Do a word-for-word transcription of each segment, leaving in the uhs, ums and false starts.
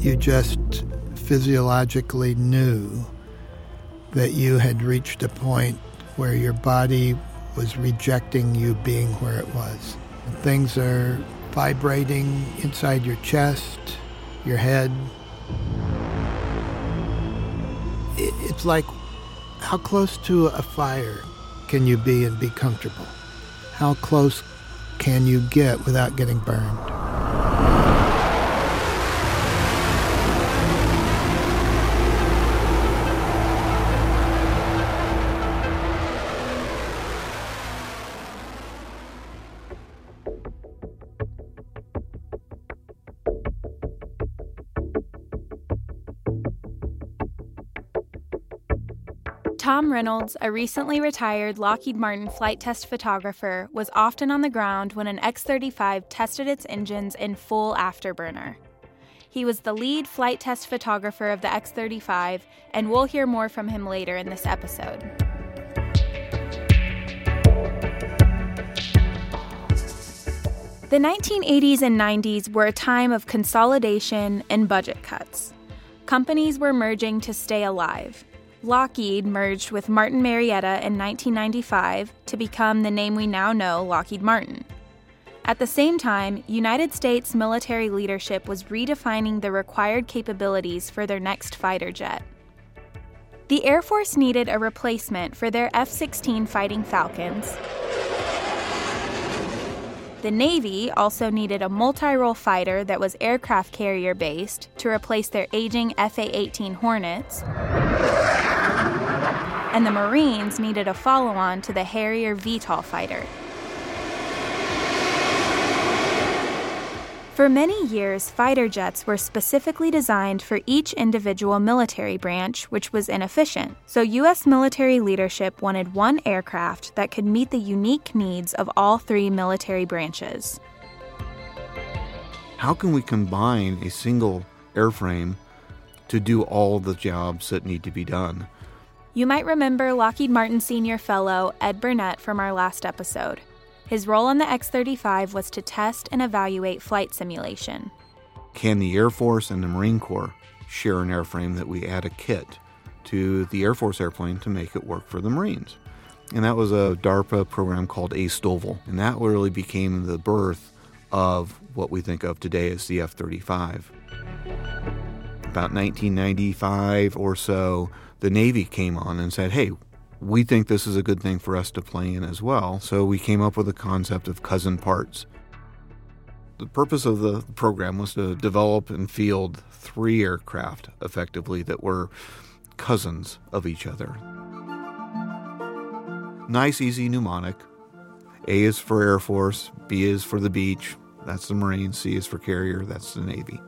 You just physiologically knew that you had reached a point where your body was rejecting you being where it was. And things are vibrating inside your chest, your head. It's like, how close to a fire can you be and be comfortable? How close can you get without getting burned? Tom Reynolds, a recently retired Lockheed Martin flight test photographer, was often on the ground when an X thirty-five tested its engines in full afterburner. He was the lead flight test photographer of the X thirty-five, and we'll hear more from him later in this episode. The nineteen eighties and nineties were a time of consolidation and budget cuts. Companies were merging to stay alive. Lockheed merged with Martin Marietta in nineteen ninety-five to become the name we now know, Lockheed Martin. At the same time, United States military leadership was redefining the required capabilities for their next fighter jet. The Air Force needed a replacement for their F sixteen Fighting Falcons. The Navy also needed a multi-role fighter that was aircraft carrier-based to replace their aging F A eighteen Hornets. And the Marines needed a follow-on to the Harrier V TOL fighter. For many years, fighter jets were specifically designed for each individual military branch, which was inefficient. So U S military leadership wanted one aircraft that could meet the unique needs of all three military branches. How can we combine a single airframe to do all the jobs that need to be done? You might remember Lockheed Martin Senior Fellow Ed Burnett from our last episode. His role on the X thirty-five was to test and evaluate flight simulation. Can the Air Force and the Marine Corps share an airframe that we add a kit to the Air Force airplane to make it work for the Marines? And that was a DARPA program called ASTOVL, and that really became the birth of what we think of today as the F thirty-five. About nineteen ninety-five or so, the Navy came on and said, hey, we think this is a good thing for us to play in as well. So we came up with the concept of cousin parts. The purpose of the program was to develop and field three aircraft, effectively, that were cousins of each other. Nice, easy mnemonic. A is for Air Force, B is for the beach, that's the Marine, C is for carrier, that's the Navy.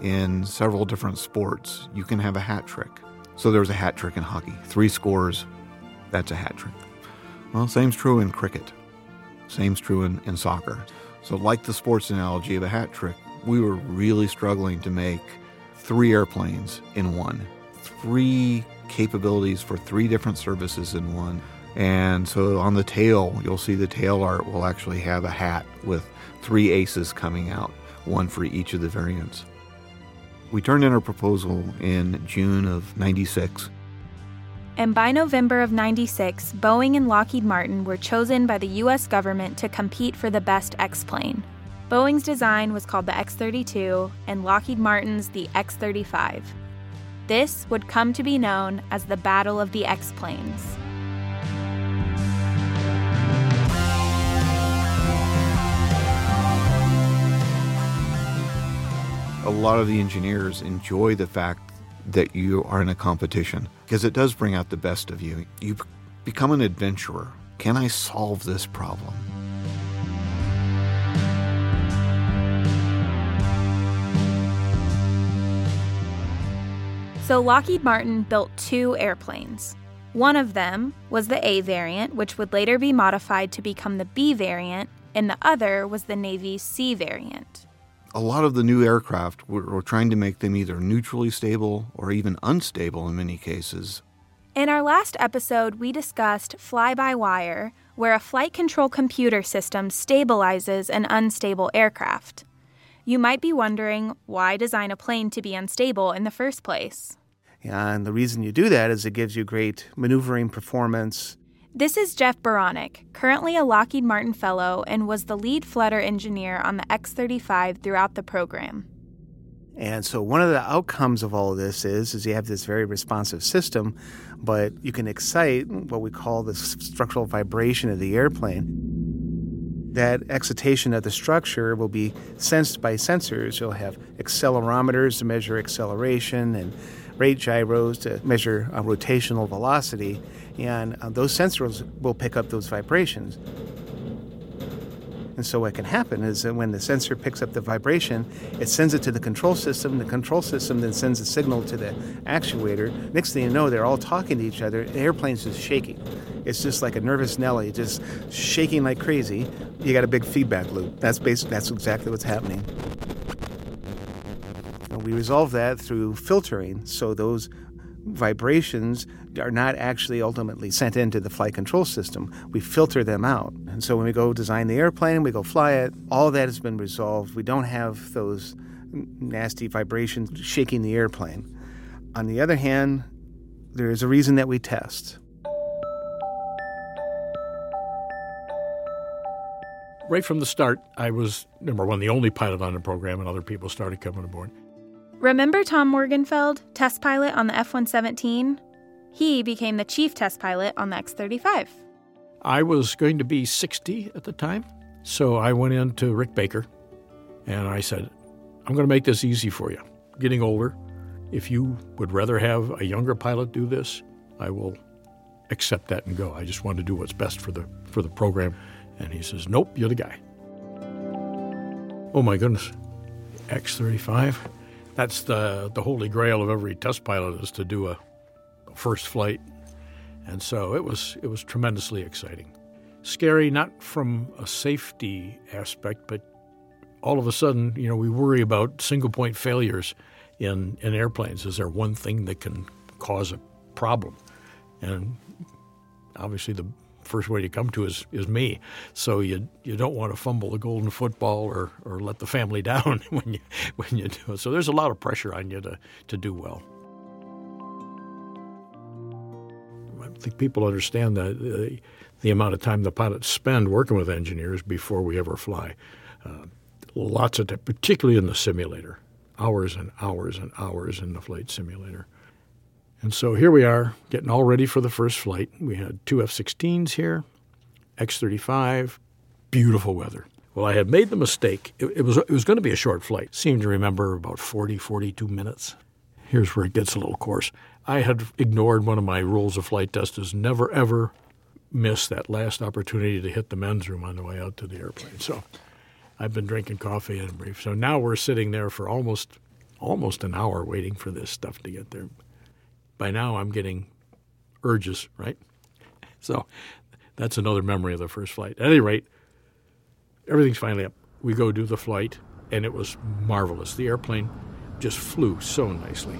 In several different sports, you can have a hat trick. So there's a hat trick in hockey. Three scores, that's a hat trick. Well, same's true in cricket. Same's true in, in soccer. So like the sports analogy of a hat trick, we were really struggling to make three airplanes in one. Three capabilities for three different services in one. And so on the tail, you'll see the tail art will actually have a hat with three aces coming out, one for each of the variants. We turned in our proposal in June of ninety-six. And by November of ninety-six, Boeing and Lockheed Martin were chosen by the U S government to compete for the best X-plane. Boeing's design was called the X thirty-two, and Lockheed Martin's the X thirty-five. This would come to be known as the Battle of the X-planes. A lot of the engineers enjoy the fact that you are in a competition because it does bring out the best of you. You become an adventurer. Can I solve this problem? So Lockheed Martin built two airplanes. One of them was the A variant, which would later be modified to become the B variant, and the other was the Navy's C variant. A lot of the new aircraft were, were trying to make them either neutrally stable or even unstable in many cases. In our last episode, we discussed fly-by-wire, where a flight control computer system stabilizes an unstable aircraft. You might be wondering, why design a plane to be unstable in the first place? Yeah, and the reason you do that is it gives you great maneuvering performance. This is Jeff Boronic, currently a Lockheed Martin fellow and was the lead flutter engineer on the X thirty-five throughout the program. And so one of the outcomes of all of this is, is you have this very responsive system, but you can excite what we call the structural vibration of the airplane. That excitation of the structure will be sensed by sensors. You'll have accelerometers to measure acceleration and rate gyros to measure uh, rotational velocity, and uh, those sensors will pick up those vibrations. And so what can happen is that when the sensor picks up the vibration, it sends it to the control system. The control system then sends a signal to the actuator. Next thing you know, they're all talking to each other. The airplane's just shaking. It's just like a nervous Nelly, just shaking like crazy. You got a big feedback loop. That's basically, that's exactly what's happening. We resolve that through filtering, so those vibrations are not actually ultimately sent into the flight control system. We filter them out. And so when we go design the airplane, we go fly it, all that has been resolved. We don't have those nasty vibrations shaking the airplane. On the other hand, there is a reason that we test. Right from the start, I was, number one, the only pilot on the program, and other people started coming aboard. Remember Tom Morgenfeld, test pilot on the F one seventeen? He became the chief test pilot on the X thirty-five. I was going to be sixty at the time, so I went in to Rick Baker, and I said, I'm going to make this easy for you. Getting older, if you would rather have a younger pilot do this, I will accept that and go. I just want to do what's best for the for the program. And he says, nope, you're the guy. Oh, my goodness, X thirty-five? That's the the holy grail of every test pilot, is to do a, a first flight. And so it was it was tremendously exciting. Scary, not from a safety aspect, but all of a sudden, you know, we worry about single point failures in, in airplanes. Is there one thing that can cause a problem? And obviously the first way to come to is, is me. So you you don't want to fumble the golden football or, or let the family down when you when you do it. So there's a lot of pressure on you to, to do well. I don't think people understand the, the the amount of time the pilots spend working with engineers before we ever fly. Uh, lots of time, particularly in the simulator, hours and hours and hours in the flight simulator. And so here we are, getting all ready for the first flight. We had two F sixteens here, X thirty-five, beautiful weather. Well, I had made the mistake. It, it was it was going to be a short flight. Seemed to remember about forty, forty-two minutes. Here's where it gets a little coarse. I had ignored one of my rules of flight test is never, ever miss that last opportunity to hit the men's room on the way out to the airplane. So I've been drinking coffee and brief. So now we're sitting there for almost almost an hour waiting for this stuff to get there. By now, I'm getting urges, right? So that's another memory of the first flight. At any rate, everything's finally up. We go do the flight, and it was marvelous. The airplane just flew so nicely.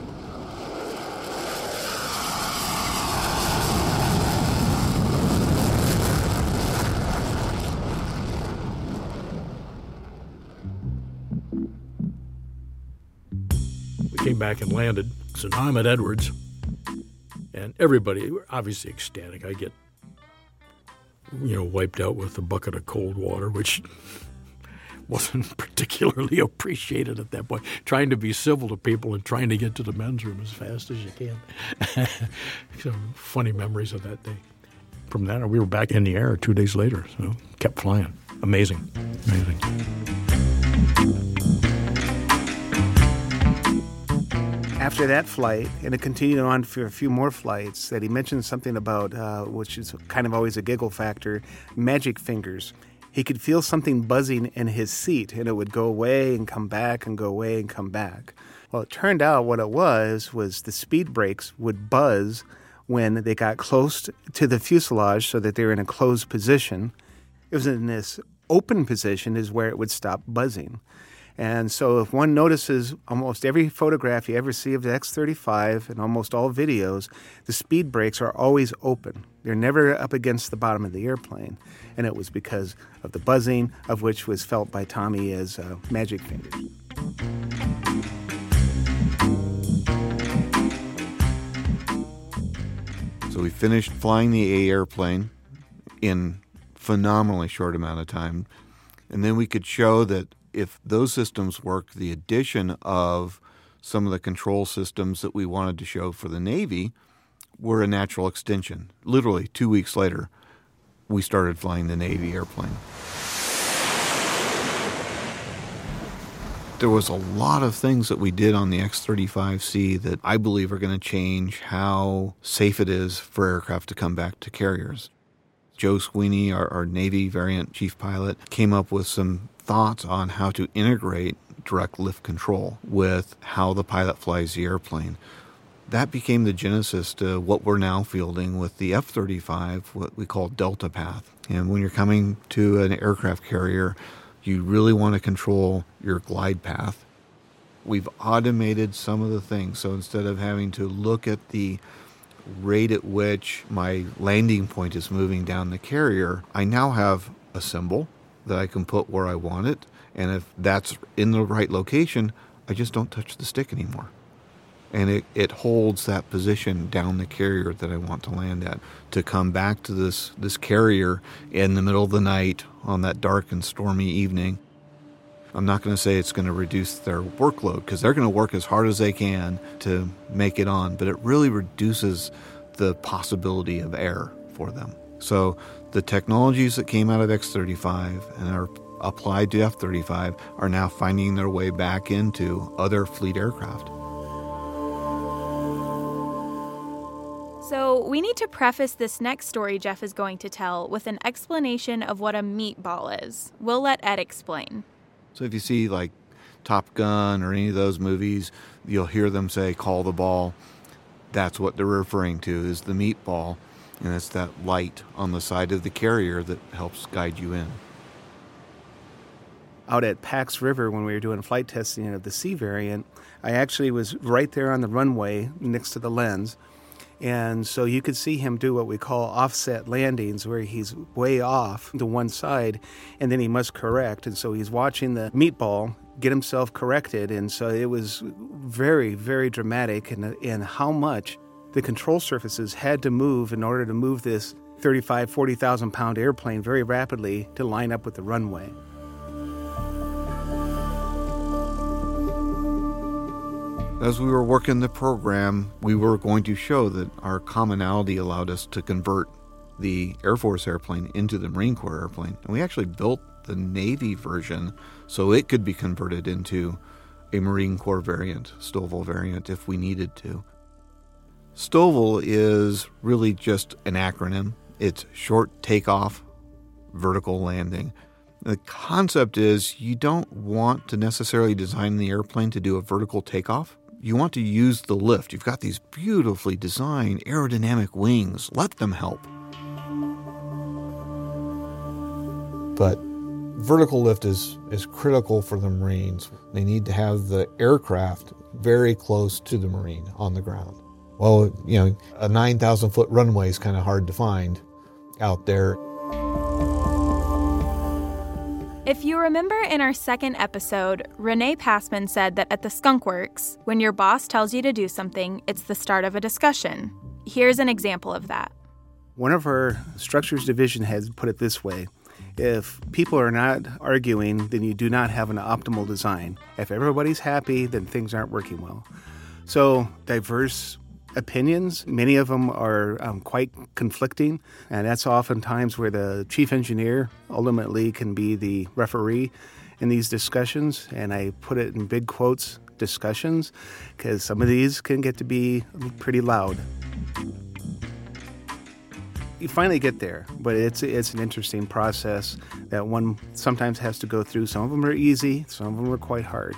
We came back and landed. So now I'm at Edwards. And everybody, we're obviously ecstatic. I get, you know, wiped out with a bucket of cold water, which wasn't particularly appreciated at that point. Trying to be civil to people and trying to get to the men's room as fast as you can. Some funny memories of that day. From that, we were back in the air two days later. So kept flying. Amazing. Amazing. After that flight, and it continued on for a few more flights, that he mentioned something about, uh, which is kind of always a giggle factor, magic fingers. He could feel something buzzing in his seat, and it would go away and come back and go away and come back. Well, it turned out what it was was the speed brakes would buzz when they got close to the fuselage so that they were in a closed position. It was in this open position is where it would stop buzzing. And so if one notices almost every photograph you ever see of the X thirty-five and almost all videos, the speed brakes are always open. They're never up against the bottom of the airplane. And it was because of the buzzing, of which was felt by Tommy as uh, magic fingers. So we finished flying the A airplane in phenomenally short amount of time. And then we could show that if those systems work, the addition of some of the control systems that we wanted to show for the Navy were a natural extension. Literally two weeks later, we started flying the Navy airplane. There was a lot of things that we did on the X thirty-five C that I believe are going to change how safe it is for aircraft to come back to carriers. Joe Sweeney, our, our Navy variant chief pilot, came up with some thoughts on how to integrate direct lift control with how the pilot flies the airplane. That became the genesis to what we're now fielding with the F thirty-five, what we call Delta Path. And when you're coming to an aircraft carrier, you really want to control your glide path. We've automated some of the things. So instead of having to look at the rate at which my landing point is moving down the carrier, I now have a symbol that I can put where I want it, and if that's in the right location, I just don't touch the stick anymore. And it, it holds that position down the carrier that I want to land at. To come back to this, this carrier in the middle of the night on that dark and stormy evening, I'm not going to say it's going to reduce their workload, because they're going to work as hard as they can to make it on, but it really reduces the possibility of error for them. So the technologies that came out of X thirty-five and are applied to F thirty-five are now finding their way back into other fleet aircraft. So we need to preface this next story Jeff is going to tell with an explanation of what a meatball is. We'll let Ed explain. So if you see like Top Gun or any of those movies, you'll hear them say, "Call the ball." That's what they're referring to is the meatball. And it's that light on the side of the carrier that helps guide you in. Out at Pax River, when we were doing flight testing of the C variant, I actually was right there on the runway next to the lens. And so you could see him do what we call offset landings, where he's way off to one side, and then he must correct. And so he's watching the meatball get himself corrected. And so it was very, very dramatic in, in how much the control surfaces had to move in order to move this thirty-five, forty thousand pound airplane very rapidly to line up with the runway. As we were working the program, we were going to show that our commonality allowed us to convert the Air Force airplane into the Marine Corps airplane. And we actually built the Navy version so it could be converted into a Marine Corps variant, STOVL variant, if we needed to. STOVL is really just an acronym. It's short takeoff, vertical landing. The concept is you don't want to necessarily design the airplane to do a vertical takeoff. You want to use the lift. You've got these beautifully designed aerodynamic wings. Let them help. But vertical lift is, is critical for the Marines. They need to have the aircraft very close to the Marine on the ground. Well, you know, a nine thousand foot runway is kind of hard to find out there. If you remember in our second episode, Renee Passman said that at the Skunkworks, when your boss tells you to do something, it's the start of a discussion. Here's an example of that. One of our structures division heads put it this way. If people are not arguing, then you do not have an optimal design. If everybody's happy, then things aren't working well. So diverse opinions. Many of them are um, quite conflicting, and that's oftentimes where the chief engineer ultimately can be the referee in these discussions, and I put it in big quotes, discussions, because some of these can get to be pretty loud. You finally get there, but it's it's an interesting process that one sometimes has to go through. Some of them are easy, some of them are quite hard.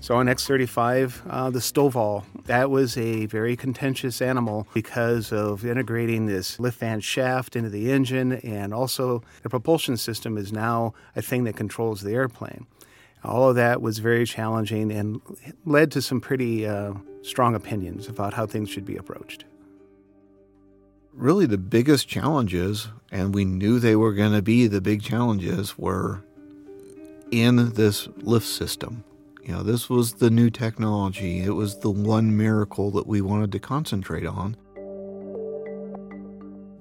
So on X thirty-five, uh, the STOVL, that was a very contentious animal because of integrating this lift fan shaft into the engine, and also the propulsion system is now a thing that controls the airplane. All of that was very challenging and led to some pretty uh, strong opinions about how things should be approached. Really the biggest challenges, and we knew they were going to be the big challenges, were in this lift system. You know, this was the new technology. It was the one miracle that we wanted to concentrate on.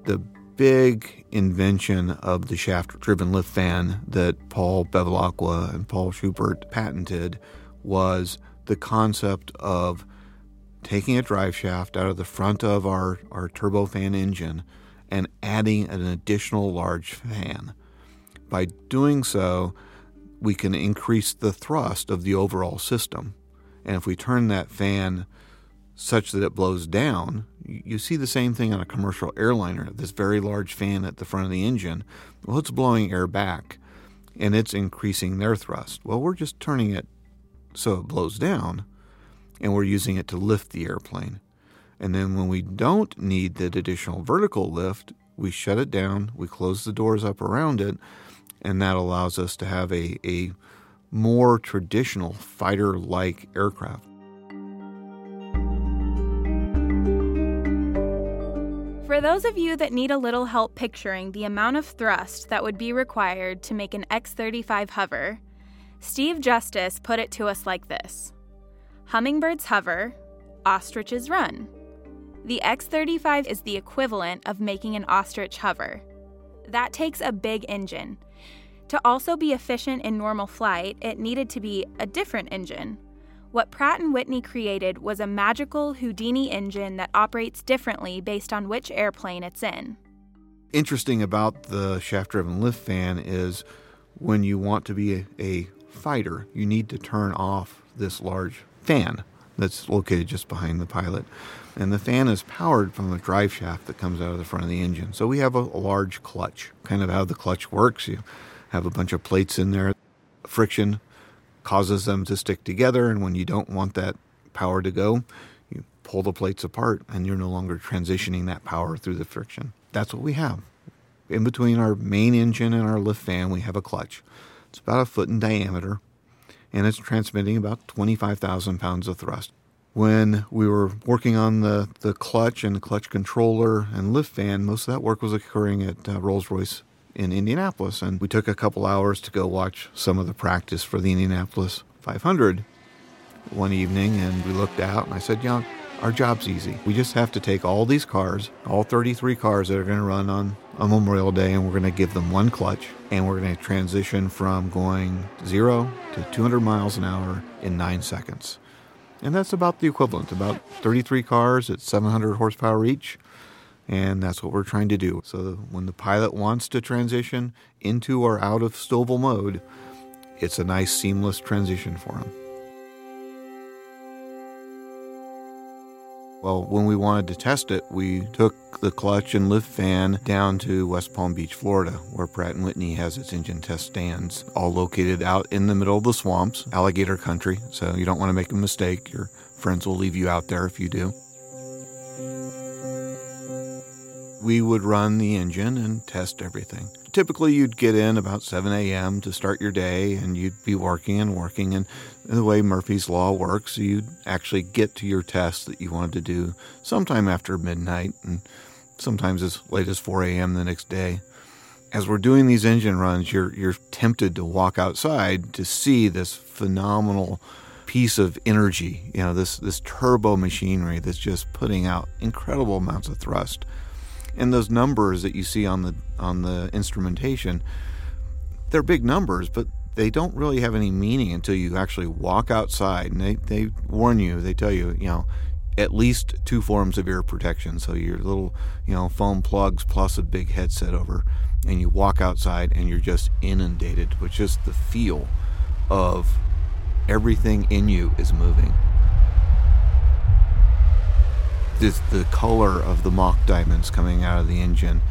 The big invention of the shaft-driven lift fan that Paul Bevilacqua and Paul Schubert patented was the concept of taking a drive shaft out of the front of our, our turbofan engine and adding an additional large fan. By doing so, we can increase the thrust of the overall system. And if we turn that fan such that it blows down, you see the same thing on a commercial airliner, this very large fan at the front of the engine. Well, it's blowing air back, and it's increasing their thrust. Well, we're just turning it so it blows down, and we're using it to lift the airplane. And then when we don't need that additional vertical lift, we shut it down, we close the doors up around it, and that allows us to have a, a more traditional fighter-like aircraft. For those of you that need a little help picturing the amount of thrust that would be required to make an X thirty-five hover, Steve Justice put it to us like this. Hummingbirds hover, ostriches run. The X thirty-five is the equivalent of making an ostrich hover. That takes a big engine. To also be efficient in normal flight, it needed to be a different engine. What Pratt and Whitney created was a magical Houdini engine that operates differently based on which airplane it's in. Interesting about the shaft-driven lift fan is when you want to be a, a fighter, you need to turn off this large fan that's located just behind the pilot. And the fan is powered from a drive shaft that comes out of the front of the engine. So we have a, a large clutch, kind of how the clutch works. You have a bunch of plates in there, friction causes them to stick together, and when you don't want that power to go, you pull the plates apart and you're no longer transitioning that power through the friction. That's what we have. In between our main engine and our lift fan, we have a clutch. It's about a foot in diameter, and it's transmitting about twenty-five thousand pounds of thrust. When we were working on the, the clutch and the clutch controller and lift fan, most of that work was occurring at uh, Rolls-Royce in Indianapolis, and we took a couple hours to go watch some of the practice for the Indianapolis five hundred one evening, and we looked out, and I said, you know, our job's easy. We just have to take all these cars, all thirty-three cars that are going to run on, on Memorial Day, and we're going to give them one clutch, and we're going to transition from going zero to two hundred miles an hour in nine seconds. And that's about the equivalent, about thirty-three cars at seven hundred horsepower each. And that's what we're trying to do. So when the pilot wants to transition into or out of STOVL mode, it's a nice, seamless transition for him. Well, when we wanted to test it, we took the clutch and lift fan down to West Palm Beach, Florida, where Pratt and Whitney has its engine test stands, all located out in the middle of the swamps, alligator country. So you don't want to make a mistake. Your friends will leave you out there if you do. We would run the engine and test everything. Typically, you'd get in about seven a.m. to start your day, and you'd be working and working. And the way Murphy's Law works, you'd actually get to your test that you wanted to do sometime after midnight, and sometimes as late as four a.m. the next day. As we're doing these engine runs, you're you're tempted to walk outside to see this phenomenal piece of energy, you know, this this turbo machinery that's just putting out incredible amounts of thrust. And those numbers that you see on the on the instrumentation, they're big numbers, but they don't really have any meaning until you actually walk outside. And they, they warn you, they tell you, you know, at least two forms of ear protection. So your little, you know, foam plugs plus a big headset over. And you walk outside and you're just inundated with just the feel of everything in you is moving. This, the color of the mock diamonds coming out of the engine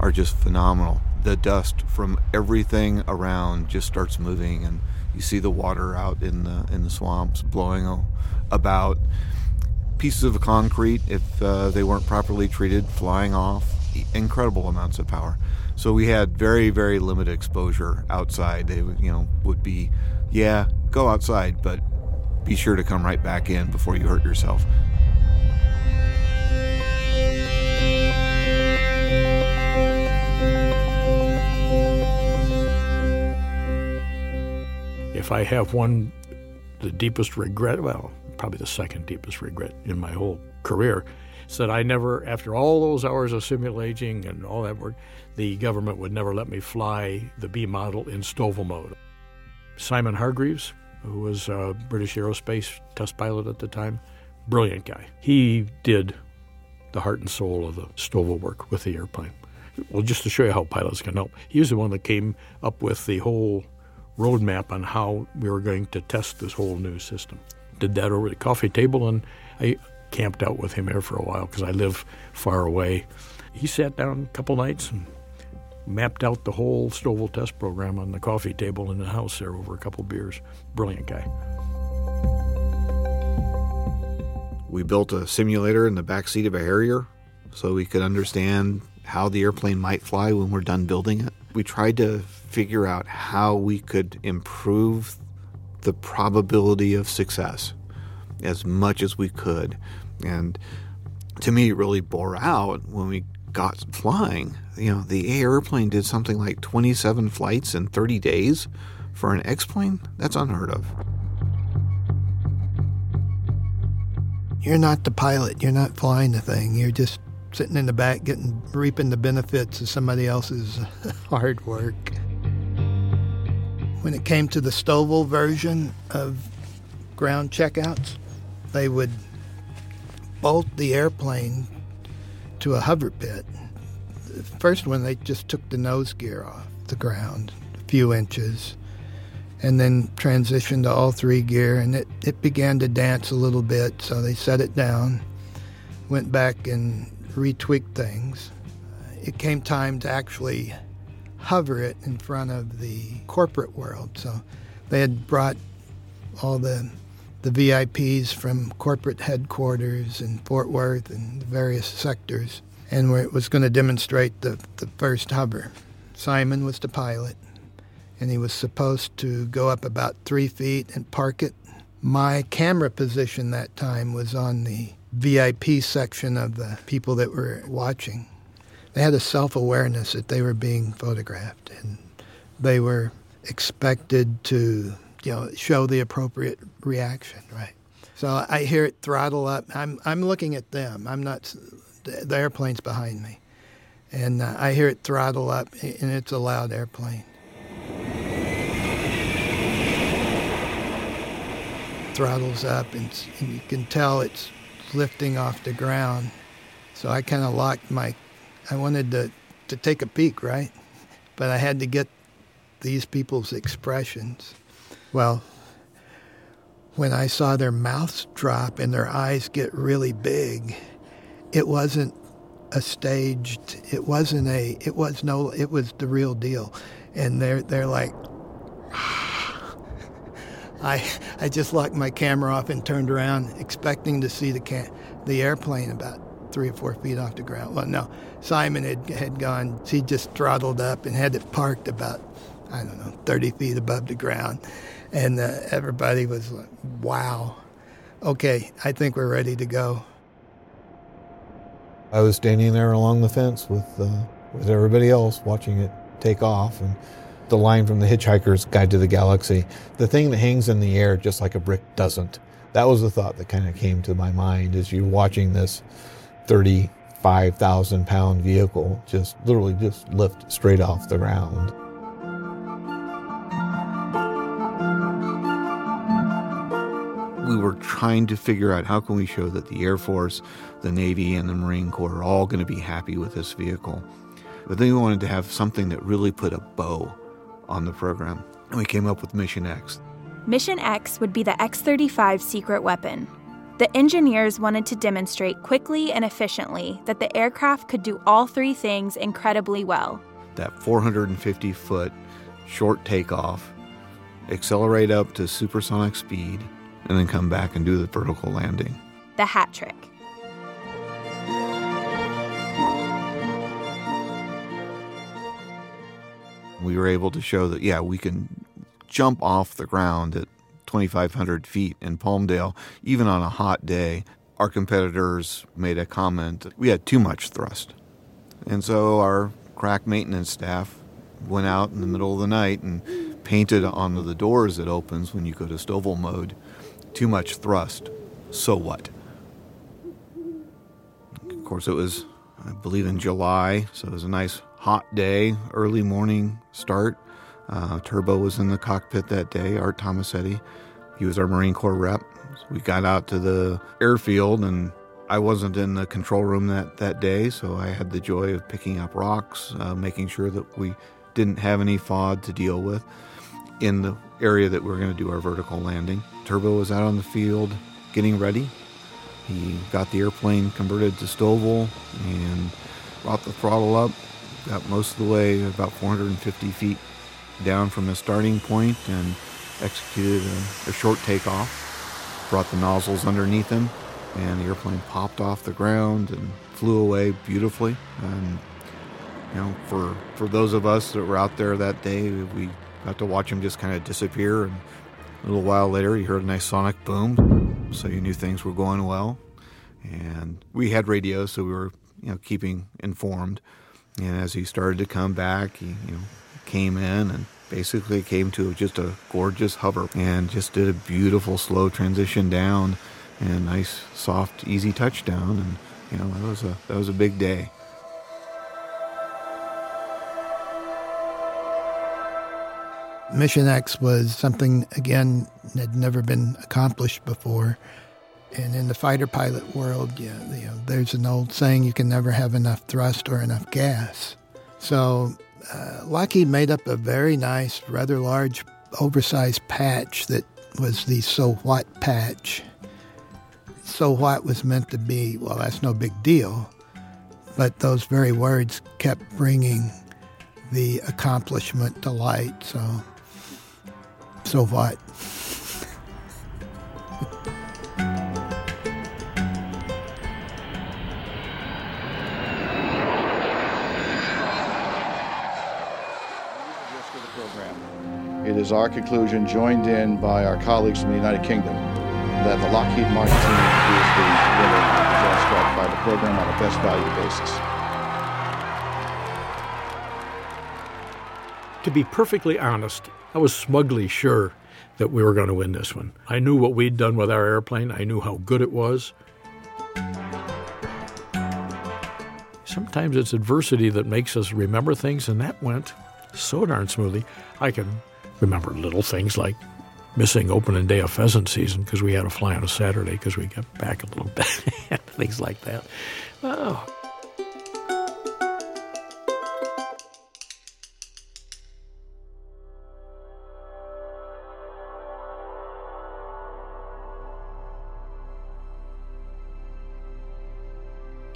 are just phenomenal. The dust from everything around just starts moving, and you see the water out in the in the swamps blowing about. Pieces of concrete, if uh, they weren't properly treated, flying off. Incredible amounts of power. So we had very, very limited exposure outside. They would, you know, would be, yeah, Go outside, but be sure to come right back in before you hurt yourself. If I have one, the deepest regret, well, probably the second deepest regret in my whole career, is that I never, after all those hours of simulating and all that work, the government would never let me fly the B model in STOVL mode. Simon Hargreaves, who was a British Aerospace test pilot at the time, brilliant guy. He did the heart and soul of the STOVL work with the airplane. Well, just to show you how pilots can help, he was the one that came up with the whole roadmap on how we were going to test this whole new system. Did that over the coffee table, and I camped out with him there for a while because I live far away. He sat down a couple nights and mapped out the whole STOVL test program on the coffee table in the house there over a couple beers. Brilliant guy. We built a simulator in the backseat of a Harrier so we could understand how the airplane might fly when we're done building it. We tried to figure out how we could improve the probability of success as much as we could. And to me, it really bore out when we got flying. You know, the airplane did something like twenty-seven flights in thirty days for an X-plane? That's unheard of. You're not the pilot. You're not flying the thing. You're just sitting in the back getting reaping the benefits of somebody else's hard work. When it came to the STOVL version of ground checkouts, they would bolt the airplane to a hover pit. The first one, they just took the nose gear off the ground a few inches and then transitioned to all three gear, and it, it began to dance a little bit, so they set it down, went back and retweaked things. It came time to actually hover it in front of the corporate world. So they had brought all the the V I Ps from corporate headquarters in Fort Worth and the various sectors, and where it was going to demonstrate the, the first hover. Simon was the pilot, and he was supposed to go up about three feet and park it. My camera position that time was on the V I P section of the people that were watching. They had a self-awareness that they were being photographed, and they were expected to, you know, show the appropriate reaction, right? So I hear it throttle up. I'm I'm looking at them. I'm not, the airplane's behind me. And uh, I hear it throttle up, and it's a loud airplane. Throttles up, and, and you can tell it's lifting off the ground. So I kind of locked my I wanted to, to take a peek, right? But I had to get these people's expressions. Well, when I saw their mouths drop and their eyes get really big, it wasn't a staged, it wasn't a, it was no, it was the real deal. And they're, they're like, I I just locked my camera off and turned around expecting to see the ca- the airplane about three or four feet off the ground. Well, no, Simon had, had gone, he just throttled up and had it parked about, I don't know, thirty feet above the ground. And uh, everybody was like, wow, okay, I think we're ready to go. I was standing there along the fence with, uh, with everybody else watching it take off, and the line from The Hitchhiker's Guide to the Galaxy, the thing that hangs in the air just like a brick doesn't. That was the thought that kind of came to my mind as you're watching this thirty-five thousand pound vehicle just literally just lift straight off the ground. We were trying to figure out how can we show that the Air Force, the Navy, and the Marine Corps are all going to be happy with this vehicle. But then we wanted to have something that really put a bow on the program. And we came up with Mission X. Mission X would be the X thirty-five secret weapon. The engineers wanted to demonstrate quickly and efficiently that the aircraft could do all three things incredibly well. That four hundred fifty foot short takeoff, accelerate up to supersonic speed, and then come back and do the vertical landing. The hat trick. We were able to show that, yeah, we can jump off the ground at twenty-five hundred feet in Palmdale, even on a hot day. Our competitors made a comment that we had too much thrust. And so our crack maintenance staff went out in the middle of the night and painted onto the doors that opens when you go to STOVL mode, too much thrust, so what? Of course, it was, I believe, in July, so it was a nice hot day, early morning start. Uh, Turbo was in the cockpit that day, Art Tomasetti. He was our Marine Corps rep. So we got out to the airfield, and I wasn't in the control room that, that day, so I had the joy of picking up rocks, uh, making sure that we didn't have any F O D to deal with in the area that we were going to do our vertical landing. Turbo was out on the field getting ready. He got the airplane converted to STOVL and brought the throttle up, got most of the way, about four hundred fifty feet down from the starting point, and executed a, a short takeoff, brought the nozzles underneath him, and the airplane popped off the ground and flew away beautifully. And you know, for, for those of us that were out there that day, we got to watch him just kind of disappear. And a little while later, you heard a nice sonic boom, so you knew things were going well. And we had radio, so we were, you know, keeping informed. And as he started to come back, he, you know, came in and basically came to just a gorgeous hover and just did a beautiful slow transition down and a nice, soft, easy touchdown. And, you know, that was a, that was a big day. Mission X was something, again, that had never been accomplished before. And in the fighter pilot world, you know, you know, there's an old saying, you can never have enough thrust or enough gas. So uh, Lockheed made up a very nice, rather large, oversized patch that was the So What patch. So What was meant to be, well, that's no big deal. But those very words kept bringing the accomplishment to light, so... So what? It is our conclusion, joined in by our colleagues from the United Kingdom, that the Lockheed Martin team is the winner of the Joint Strike Fighter program on a best value basis. To be perfectly honest, I was smugly sure that we were going to win this one. I knew what we'd done with our airplane. I knew how good it was. Sometimes it's adversity that makes us remember things, and that went so darn smoothly. I can remember little things like missing opening day of pheasant season because we had to fly on a Saturday because we got back a little bit, things like that. Oh.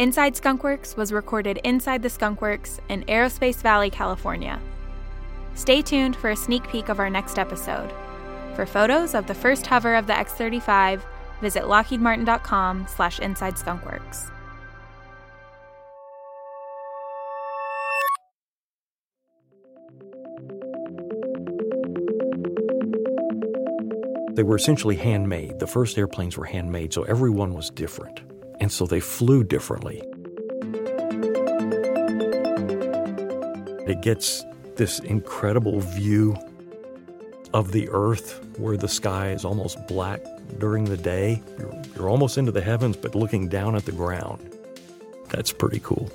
Inside Skunkworks was recorded inside the Skunkworks in Aerospace Valley, California. Stay tuned for a sneak peek of our next episode. For photos of the first hover of the X thirty-five, visit lockheedmartin.com slash inside skunkworks. They were essentially handmade. The first airplanes were handmade, so everyone was different. And so they flew differently. It gets this incredible view of the Earth where the sky is almost black during the day. You're, you're almost into the heavens, but looking down at the ground. That's pretty cool.